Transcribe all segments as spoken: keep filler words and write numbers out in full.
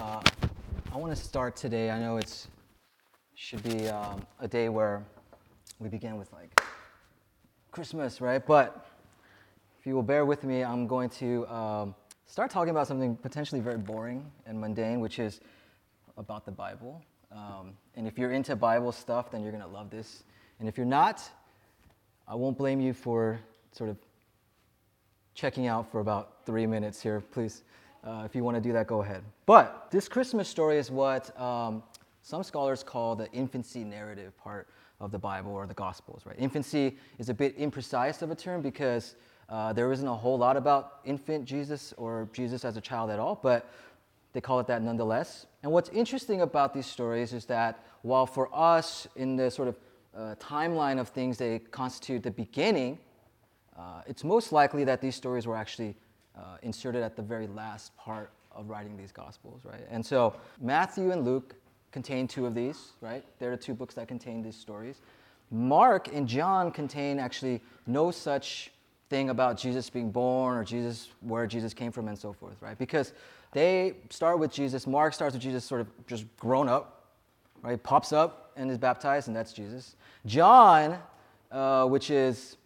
Uh, I want to start today. I know it's should be um, a day where we begin with like Christmas, right? But if you will bear with me, I'm going to um, start talking about something potentially very boring and mundane, which is about the Bible. Um, and if you're into Bible stuff, then you're going to love this. And if you're not, I won't blame you for sort of checking out for about three minutes here, please. Uh, if you want to do that, go ahead. But this Christmas story is what um, some scholars call the infancy narrative part of the Bible or the Gospels, right? Infancy is a bit imprecise of a term because uh, there isn't a whole lot about infant Jesus or Jesus as a child at all, but they call it that nonetheless. And what's interesting about these stories is that while for us in the sort of uh, timeline of things they constitute the beginning, uh, it's most likely that these stories were actually Uh, inserted at the very last part of writing these Gospels, right? And so Matthew and Luke contain two of these, right? There are two books that contain these stories. Mark and John contain actually no such thing about Jesus being born or Jesus where Jesus came from and so forth, right? Because they start with Jesus. Mark starts with Jesus sort of just grown up, right? Pops up and is baptized, and that's Jesus. John, uh, which is,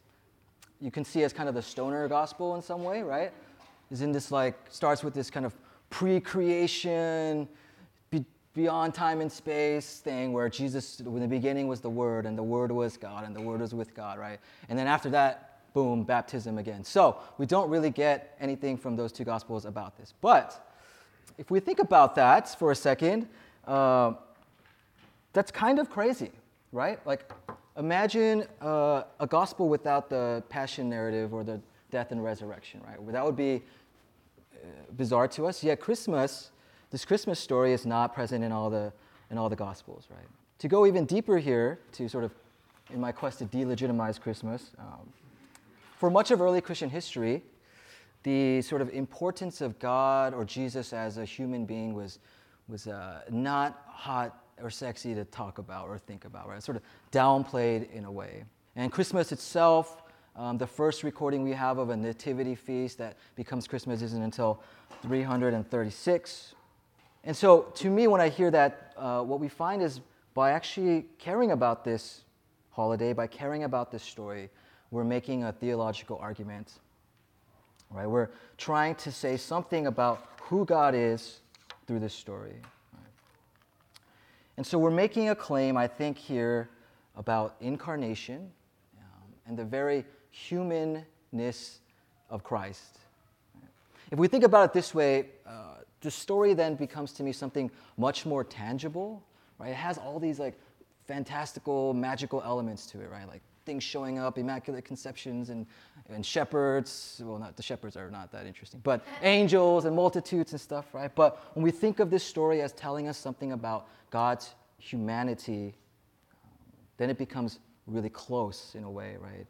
you can see as kind of the stoner gospel in some way, right? Is in this like, starts with this kind of pre-creation, be, beyond time and space thing where Jesus, in the beginning was the Word, and the Word was God, and the Word was with God, right? And then after that, boom, baptism again. So we don't really get anything from those two Gospels about this. But if we think about that for a second, uh, that's kind of crazy, right? Like imagine uh, a Gospel without the passion narrative or the death and resurrection, right? That would be uh, bizarre to us. Yet Christmas, this Christmas story is not present in all the in all the Gospels, right? To go even deeper here, to sort of in my quest to delegitimize Christmas, um, for much of early Christian history, the sort of importance of God or Jesus as a human being was was uh, not hot or sexy to talk about or think about, right? Sort of downplayed in a way, and Christmas itself. Um, the first recording we have of a nativity feast that becomes Christmas isn't until three hundred thirty-six. And so to me, when I hear that, uh, what we find is by actually caring about this holiday, by caring about this story, we're making a theological argument, right? We're trying to say something about who God is through this story. Right? And so we're making a claim, I think, here about incarnation um, and the very humanness of Christ. If we think about it this way, uh, the story then becomes to me something much more tangible, right? It has all these like fantastical, magical elements to it, right? Like things showing up, immaculate conceptions, and and shepherds. Well, not the shepherds are not that interesting, but angels and multitudes and stuff, right? But when we think of this story as telling us something about God's humanity, um, then it becomes really close in a way, right?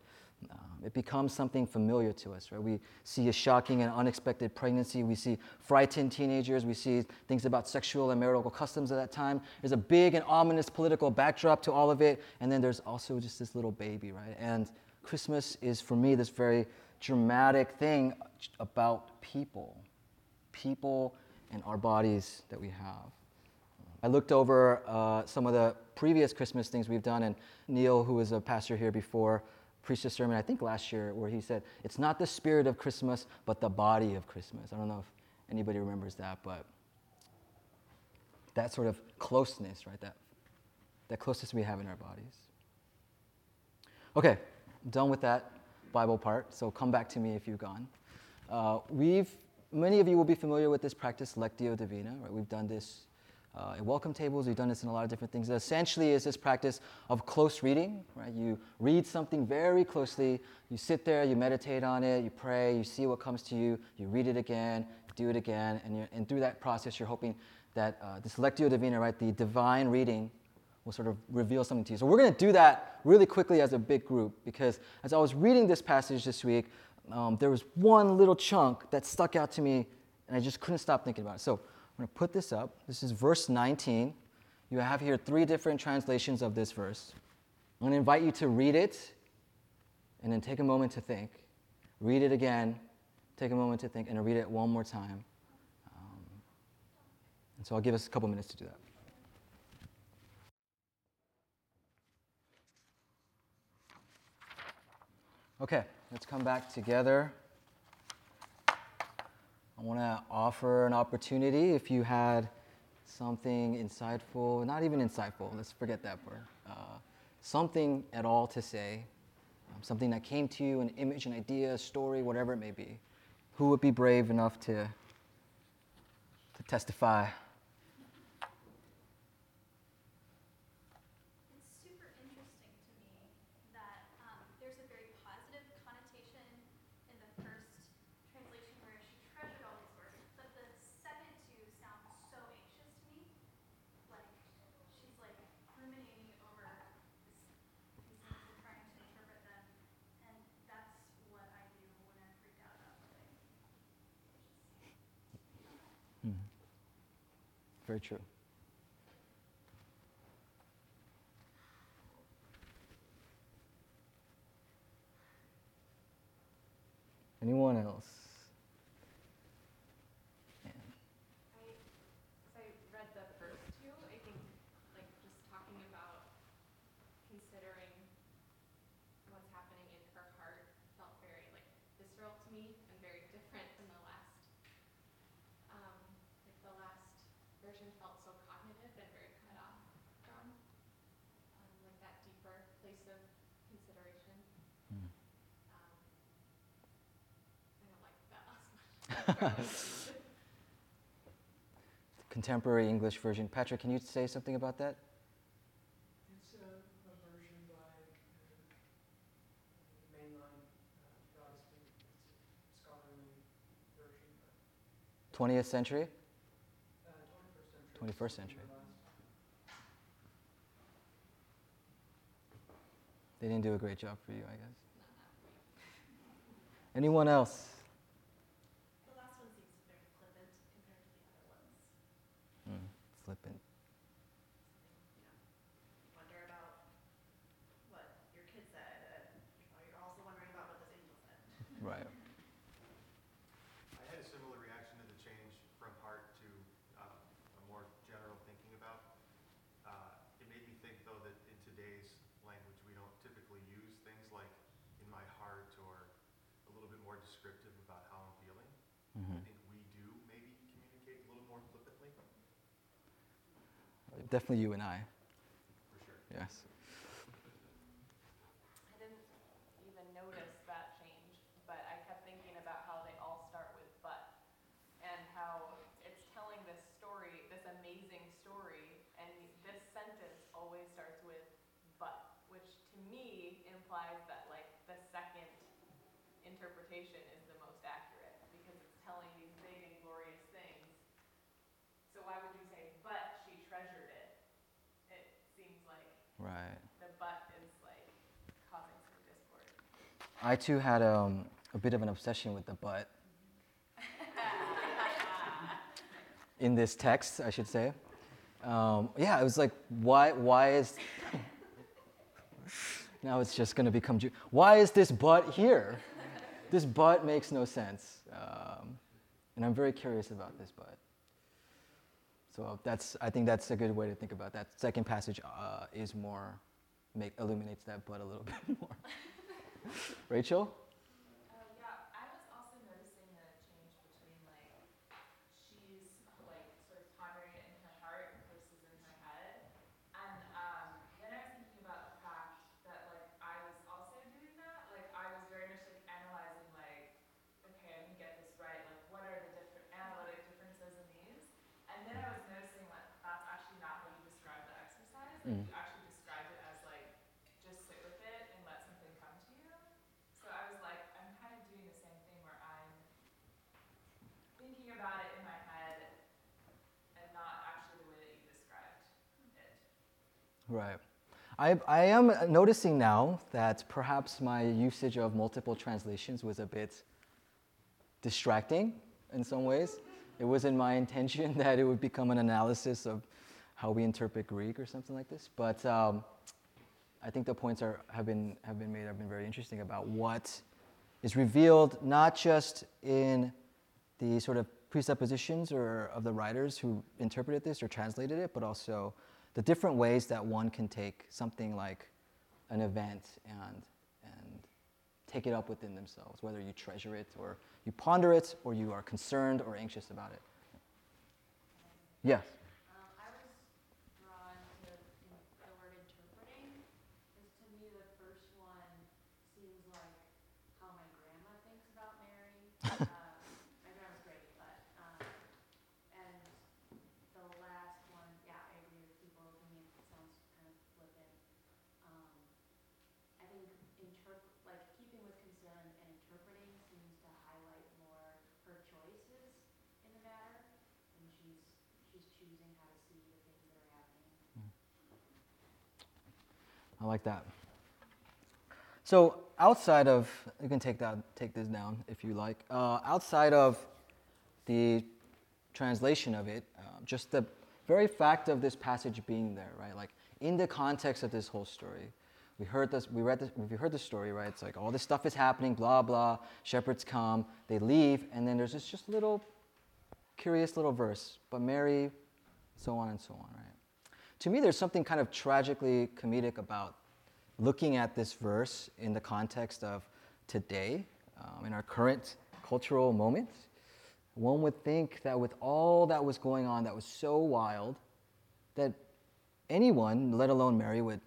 Um, it becomes something familiar to us, right? We see a shocking and unexpected pregnancy. We see frightened teenagers. We see things about sexual and marital customs at that time. There's a big and ominous political backdrop to all of it. And then there's also just this little baby, right? And Christmas is, for me, this very dramatic thing about people, people and our bodies that we have. I looked over uh, some of the previous Christmas things we've done, and Neil, who was a pastor here before, preached a sermon, I think last year, where he said, it's not the spirit of Christmas, but the body of Christmas. I don't know if anybody remembers that, but that sort of closeness, right? That, that closeness we have in our bodies. Okay, I'm done with that Bible part, so come back to me if you've gone. Uh, we've, many of you will be familiar with this practice, Lectio Divina, right? We've done this Uh, in welcome tables, we've done this in a lot of different things. It essentially is this practice of close reading, right? You read something very closely, you sit there, you meditate on it, you pray, you see what comes to you, you read it again, do it again, and, you're, and through that process, you're hoping that uh, this Lectio Divina, right, the divine reading, will sort of reveal something to you. So we're going to do that really quickly as a big group, because as I was reading this passage this week, um, there was one little chunk that stuck out to me, and I just couldn't stop thinking about it. So I'm going to put this up. This is verse nineteen. You have here three different translations of this verse. I'm going to invite you to read it and then take a moment to think. Read it again, take a moment to think, and read it one more time. Um, And so I'll give us a couple minutes to do that. Okay, let's come back together. I want to offer an opportunity if you had something insightful, not even insightful, let's forget that word, uh, something at all to say, um, something that came to you, an image, an idea, a story, whatever it may be. Who would be brave enough to, to testify? Very true. Anyone else? Yeah. I, so I read the first two. I think, like, just talking about considering what's happening in her heart felt very, like, visceral to me and very different than the last. Um, like the last. version felt so cognitive and very cut off from um, like that deeper place of consideration. Mm. Um, I don't like that last much. Contemporary English version. Patrick, can you say something about that? It's a, a version by uh, mainline uh, Protestant. It's a scholarly version. twentieth century? twenty-first century. They didn't do a great job for you, I guess. Anyone else? The last one seems very flippant compared to the other ones. Mm, flippant. You know, you wonder about what your kid said, and well, you're also wondering about what this angel said. Right. Descriptive about how I'm feeling. Mm-hmm. I think we do maybe communicate a little more flippantly. Definitely you and I. For sure. Yes. I didn't even notice that change, but I kept thinking about how they all start with but, and how it's telling this story, this amazing story, and this sentence always starts with but, which to me implies that like the second interpretation is the most accurate because it's telling these big and glorious things. So why would you say, but she treasured it? It seems like right. The but is like causing some discord. I too had um, a bit of an obsession with the but. In this text, I should say. Um, yeah, it was like, why, why is... now it's just going to become... Ju- why is this but here? This but makes no sense, um, and I'm very curious about this but. So that's, I think that's a good way to think about that. Second passage uh, is more, make, illuminates that but a little bit more. Rachel? Mm. You actually described it as like, just sit with it and let something come to you. So I was like, I'm kind of doing the same thing where I'm thinking about it in my head and not actually the way that you described it. Right. I, I am noticing now that perhaps my usage of multiple translations was a bit distracting in some ways. It wasn't my intention that it would become an analysis of how we interpret Greek or something like this, but um, I think the points are have been have been made. Have been very interesting about what is revealed, not just in the sort of presuppositions or of the writers who interpreted this or translated it, but also the different ways that one can take something like an event and and take it up within themselves, whether you treasure it or you ponder it or you are concerned or anxious about it. Yes? I like that. So outside of, you can take that, take this down if you like. Uh, outside of the translation of it, uh, just the very fact of this passage being there, right? Like in the context of this whole story, we heard this, we read this, we heard the story, right? It's like all this stuff is happening, blah blah. Shepherds come, they leave, and then there's this just little curious little verse. But Mary, so on and so on, right? To me, there's something kind of tragically comedic about looking at this verse in the context of today, um, in our current cultural moment. One would think that with all that was going on that was so wild, that anyone, let alone Mary, would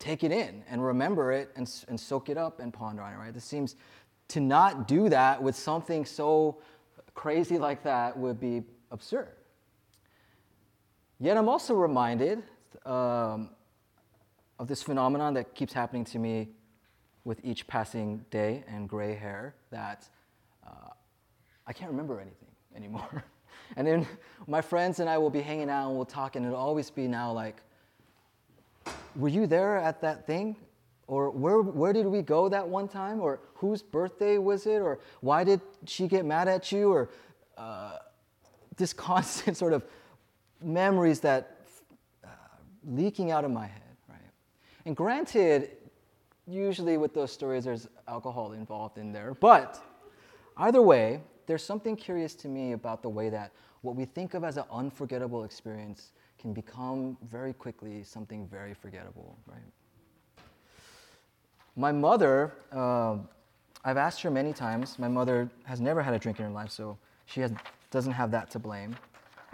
take it in and remember it and, and soak it up and ponder on it, right? This seems to not do that with something so crazy like that would be absurd. Yet I'm also reminded um, of this phenomenon that keeps happening to me with each passing day and gray hair, that uh, I can't remember anything anymore. And then my friends and I will be hanging out and we'll talk, and it'll always be now like, were you there at that thing? Or where where did we go that one time? Or whose birthday was it? Or why did she get mad at you? Or uh, this constant sort of memories that uh, leaking out of my head, right? And granted, usually with those stories there's alcohol involved in there, but either way, there's something curious to me about the way that what we think of as an unforgettable experience can become very quickly something very forgettable, right? My mother, uh, I've asked her many times, my mother has never had a drink in her life, so she has, doesn't have that to blame.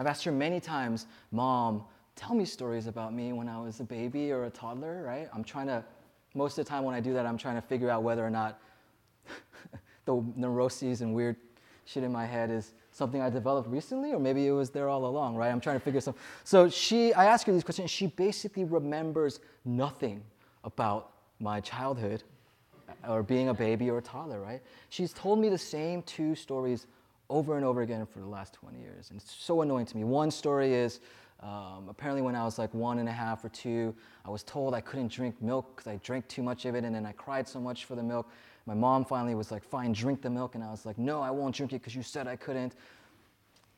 I've asked her many times, Mom, tell me stories about me when I was a baby or a toddler, right? I'm trying to, most of the time when I do that, I'm trying to figure out whether or not the neuroses and weird shit in my head is something I developed recently, or maybe it was there all along, right? I'm trying to figure some. So she, I ask her these questions, she basically remembers nothing about my childhood or being a baby or a toddler, right? She's told me the same two stories over and over again for the last twenty years. And it's so annoying to me. One story is, um, apparently when I was like one and a half or two, I was told I couldn't drink milk because I drank too much of it, and then I cried so much for the milk. My mom finally was like, fine, drink the milk. And I was like, no, I won't drink it because you said I couldn't.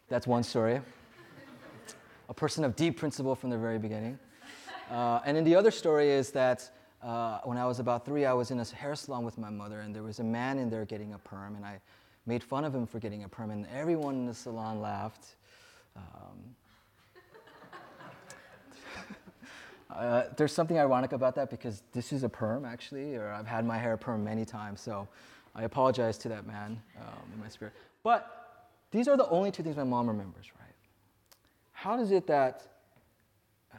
That's one story. A person of deep principle from the very beginning. Uh, and then the other story is that uh, when I was about three, I was in a hair salon with my mother, and there was a man in there getting a perm, and I made fun of him for getting a perm, and everyone in the salon laughed. Um, uh, there's something ironic about that because this is a perm, actually, or I've had my hair perm many times, so I apologize to that man um, in my spirit. But these are the only two things my mom remembers, right? How is it that uh,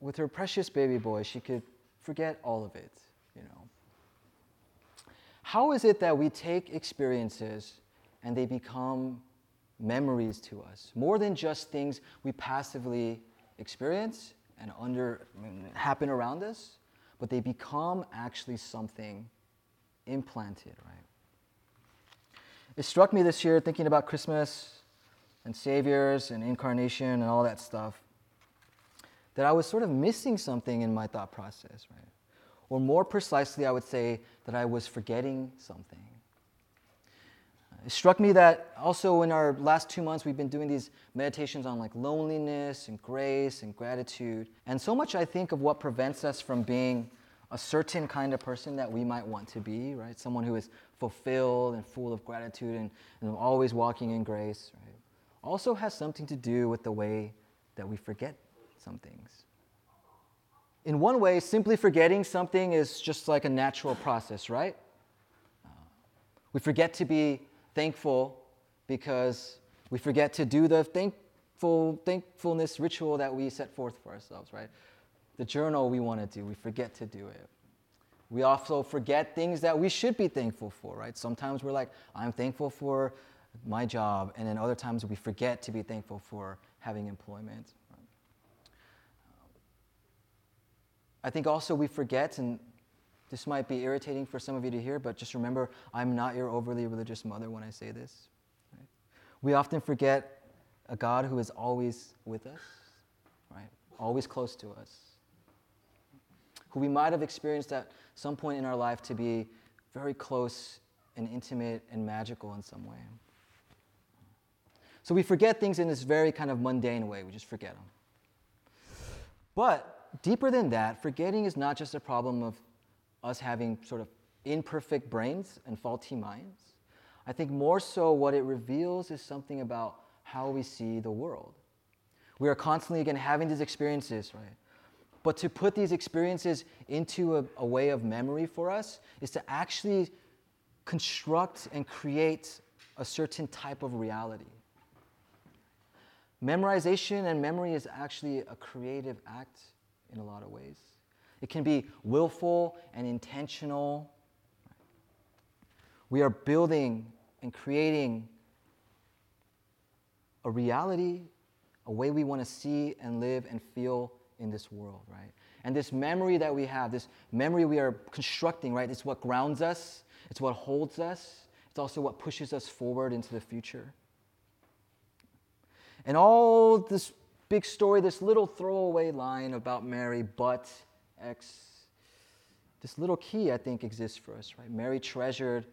with her precious baby boy, she could forget all of it, you know? How is it that we take experiences and they become memories to us, more than just things we passively experience and under I mean, happen around us, but they become actually something implanted, right? It struck me this year, thinking about Christmas and saviors and incarnation and all that stuff, that I was sort of missing something in my thought process, right? Or more precisely, I would say that I was forgetting something. It struck me that also in our last two months, we've been doing these meditations on like loneliness and grace and gratitude. And so much I think of what prevents us from being a certain kind of person that we might want to be, right? Someone who is fulfilled and full of gratitude and, and always walking in grace, right? Also has something to do with the way that we forget some things. In one way, simply forgetting something is just like a natural process, right? Uh, we forget to be thankful because we forget to do the thankful thankfulness ritual that we set forth for ourselves, right? The journal we want to do, we forget to do it. We also forget things that we should be thankful for, right? Sometimes we're like, I'm thankful for my job, and then other times we forget to be thankful for having employment. Right? Um, I think also we forget, and this might be irritating for some of you to hear, but just remember, I'm not your overly religious mother when I say this. Right? We often forget a God who is always with us, right? Always close to us, who we might have experienced at some point in our life to be very close and intimate and magical in some way. So we forget things in this very kind of mundane way. We just forget them. But deeper than that, forgetting is not just a problem of us having sort of imperfect brains and faulty minds. I think more so what it reveals is something about how we see the world. We are constantly, again, having these experiences, right? But to put these experiences into a, a way of memory for us is to actually construct and create a certain type of reality. Memorization and memory is actually a creative act in a lot of ways. It can be willful and intentional. We are building and creating a reality, a way we want to see and live and feel in this world, right? And this memory that we have, this memory we are constructing, right? It's what grounds us. It's what holds us. It's also what pushes us forward into the future. And all this big story, this little throwaway line about Mary, but X, this little key, I think, exists for us, right? Mary treasured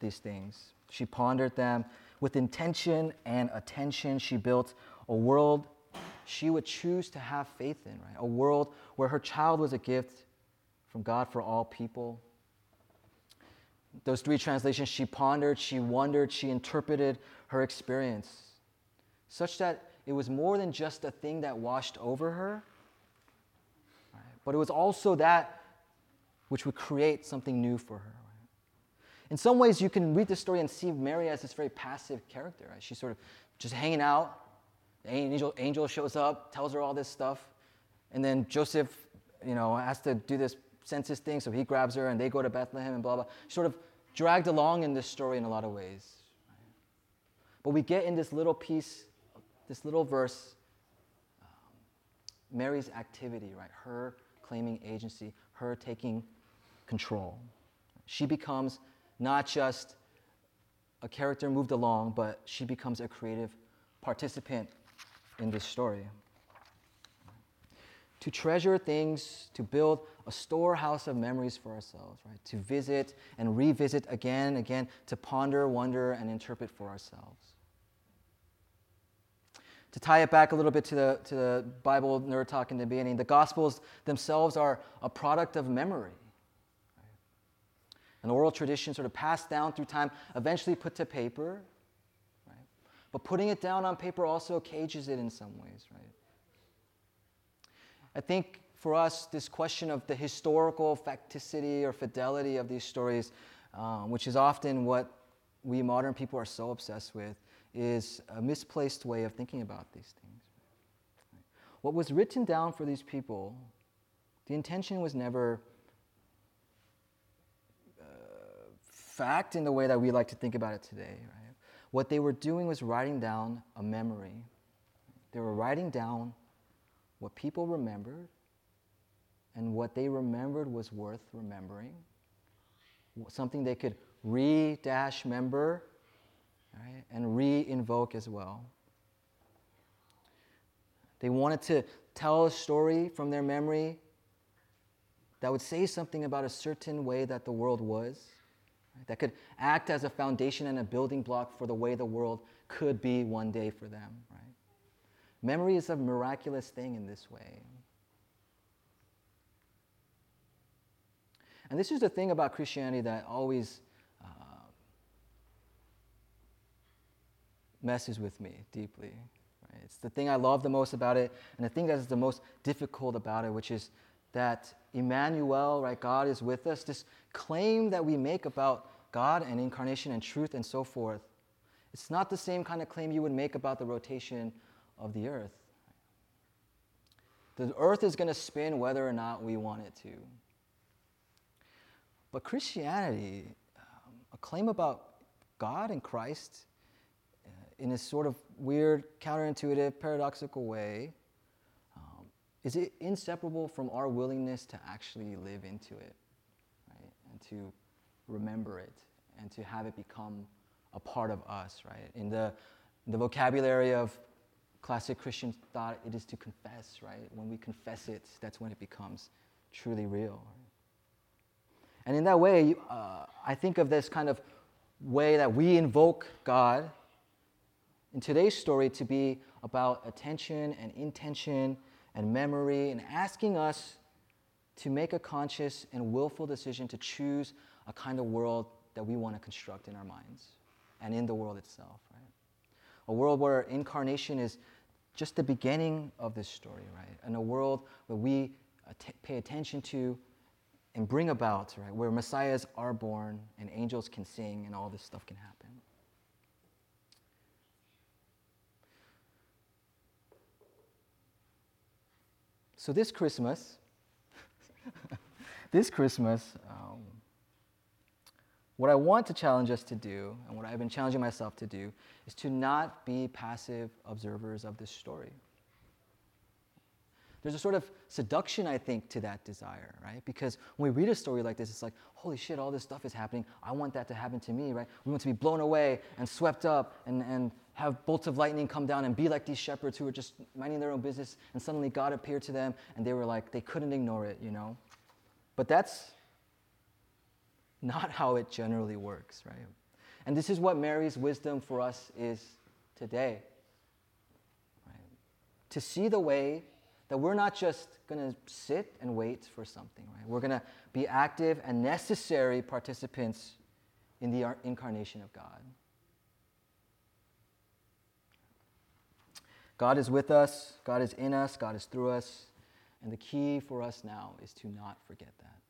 these things. She pondered them. With intention and attention, she built a world she would choose to have faith in, right? A world where her child was a gift from God for all people. Those three translations, she pondered, she wondered, she interpreted her experience, such that it was more than just a thing that washed over her, right? But it was also that which would create something new for her. Right? In some ways, you can read the story and see Mary as this very passive character. Right? She's sort of just hanging out. The angel, angel shows up, tells her all this stuff, and then Joseph, you know, has to do this census thing, so he grabs her, and they go to Bethlehem, and blah, blah. Sort of dragged along in this story in a lot of ways. But we get in this little piece, this little verse, um, Mary's activity, right? Her claiming agency, her taking control. She becomes not just a character moved along, but she becomes a creative participant in this story. To treasure things, to build a storehouse of memories for ourselves, right? To visit and revisit again and again, to ponder, wonder, and interpret for ourselves. To tie it back a little bit to the, to the Bible nerd talk in the beginning, the Gospels themselves are a product of memory. Right? An oral tradition sort of passed down through time, eventually put to paper. Right? But putting it down on paper also cages it in some ways, right? I think for us, this question of the historical facticity or fidelity of these stories, um, which is often what we modern people are so obsessed with, is a misplaced way of thinking about these things. Right? What was written down for these people, the intention was never uh, fact in the way that we like to think about it today. Right? What they were doing was writing down a memory. They were writing down what people remembered, and what they remembered was worth remembering, something they could re-member, right, and re-invoke as well. They wanted to tell a story from their memory that would say something about a certain way that the world was, right, that could act as a foundation and a building block for the way the world could be one day for them. Right? Memory is a miraculous thing in this way. And this is the thing about Christianity that always uh, messes with me deeply. Right? It's the thing I love the most about it, and the thing that is the most difficult about it, which is that Emmanuel, right, God is with us. This claim that we make about God and incarnation and truth and so forth, it's not the same kind of claim you would make about the rotation of the earth. The earth is going to spin whether or not we want it to. But Christianity, um, a claim about God and Christ uh, in this sort of weird, counterintuitive, paradoxical way, um, is it inseparable from our willingness to actually live into it, right? And to remember it and to have it become a part of us, right? In the, in the vocabulary of classic Christian thought, it is to confess, right? When we confess it, that's when it becomes truly real. And in that way, uh, I think of this kind of way that we invoke God in today's story to be about attention and intention and memory and asking us to make a conscious and willful decision to choose a kind of world that we want to construct in our minds and in the world itself, right? A world where incarnation is just the beginning of this story, right? And a world where we att- pay attention to and bring about, right? Where messiahs are born and angels can sing and all this stuff can happen. So this Christmas, this Christmas, um, what I want to challenge us to do, and what I've been challenging myself to do, is to not be passive observers of this story. There's a sort of seduction, I think, to that desire, right? Because when we read a story like this, it's like, holy shit, all this stuff is happening. I want that to happen to me, right? We want to be blown away and swept up and, and have bolts of lightning come down and be like these shepherds who were just minding their own business, and suddenly God appeared to them, and they were like, they couldn't ignore it, you know? But that's not how it generally works, right? And this is what Mary's wisdom for us is today, right? To see the way that we're not just gonna sit and wait for something, right? We're gonna be active and necessary participants in the incarnation of God. God is with us, God is in us, God is through us, and the key for us now is to not forget that.